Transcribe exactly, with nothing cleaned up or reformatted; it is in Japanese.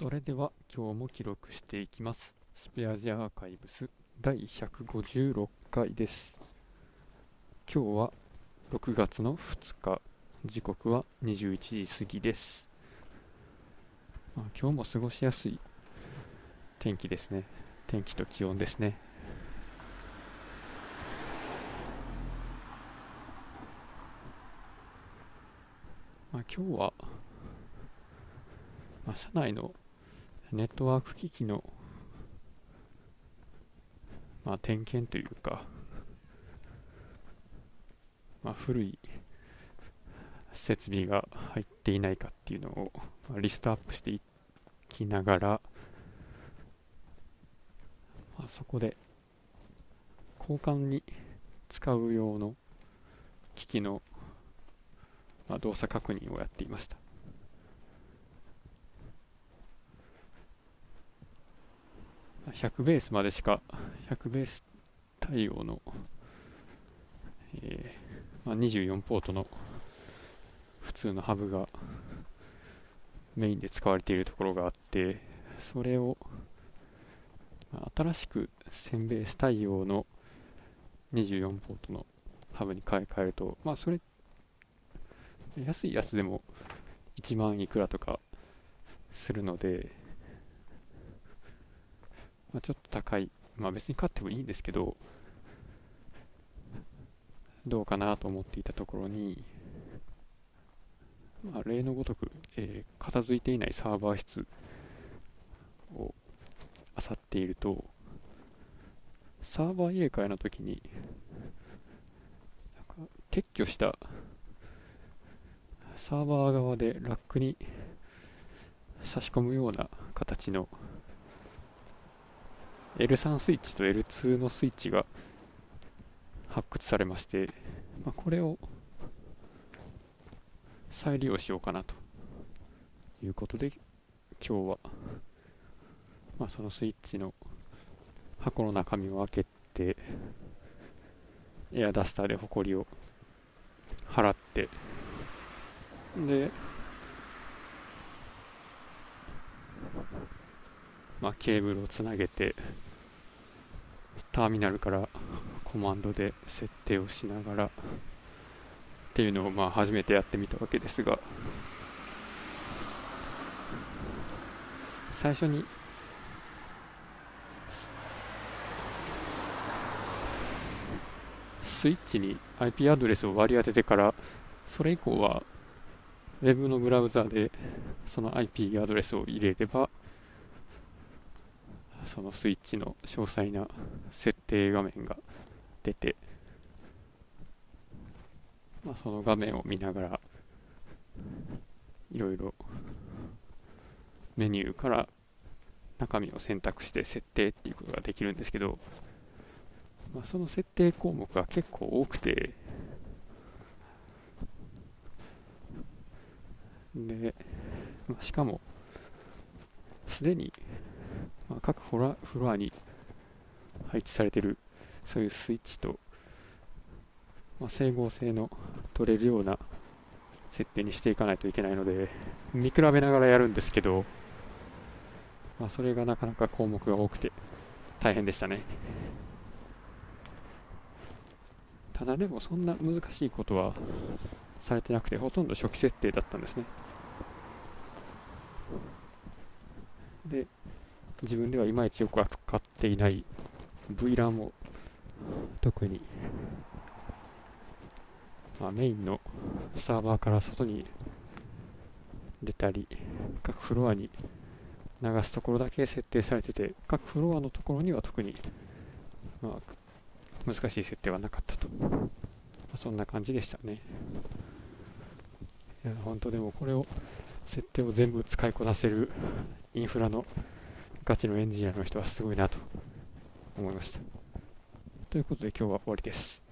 それでは今日も記録していきます。スペアジアアーカイブスだいひゃくごじゅうろっかいです。今日はろくがつのふつか、時刻はにじゅういちじ過ぎです。まあ、今日も過ごしやすい天気ですね。天気と気温ですね。まあ、今日は、まあ、社内のネットワーク機器の、まあ、点検というか、まあ、古い設備が入っていないかっていうのを、まあ、リストアップしていきながら、まあ、そこで交換に使う用の機器のまあ、動作確認をやっていました。ひゃくベースまでしか、ひゃくベース対応の、えーまあ、にじゅうよんポートの普通のハブがメインで使われているところがあって、それを、まあ、新しくせんベース対応のにじゅうよんポートのハブに買い替えると、まあそれ安いやつでもいちまんいくらとかするので、まあ、ちょっと高い、まあ別に買ってもいいんですけど、どうかなと思っていたところに、まあ、例のごとく、えー、片付いていないサーバー室を漁っていると、サーバー入れ替えの時になんか撤去したサーバー側でラックに差し込むような形の エルスリー スイッチと エルツー のスイッチが発掘されまして、まあ、これを再利用しようかなということで、今日は、まあ、そのスイッチの箱の中身を開けて、エアダスターでホコリを払って、で、まあ、ケーブルをつなげて、ターミナルからコマンドで設定をしながらっていうのを、まあ初めてやってみたわけですが、最初にスイッチに アイピー アドレスを割り当ててから、それ以降はウェブのブラウザでその アイピー アドレスを入れれば、そのスイッチの詳細な設定画面が出て、まあ、その画面を見ながらいろいろメニューから中身を選択して設定っていうことができるんですけど、まあ、その設定項目が結構多くて、で、まあ、しかもすでに、まあ、各フロアに配置されているそういうスイッチと、まあ、整合性の取れるような設定にしていかないといけないので、見比べながらやるんですけど、まあ、それがなかなか項目が多くて大変でしたね。ただでもそんな難しいことはされてなくて、ほとんど初期設定だったんですね。で、自分ではいまいちよく扱っていない v ラ a も、特に、まあ、メインのサーバーから外に出たり、各フロアに流すところだけ設定されてて、各フロアのところには特に、まあ、難しい設定はなかったと、まあ、そんな感じでしたね。いや本当でもこれを設定を全部使いこなせるインフラのガチのエンジニアの人はすごいなと思いました。ということで今日は終わりです。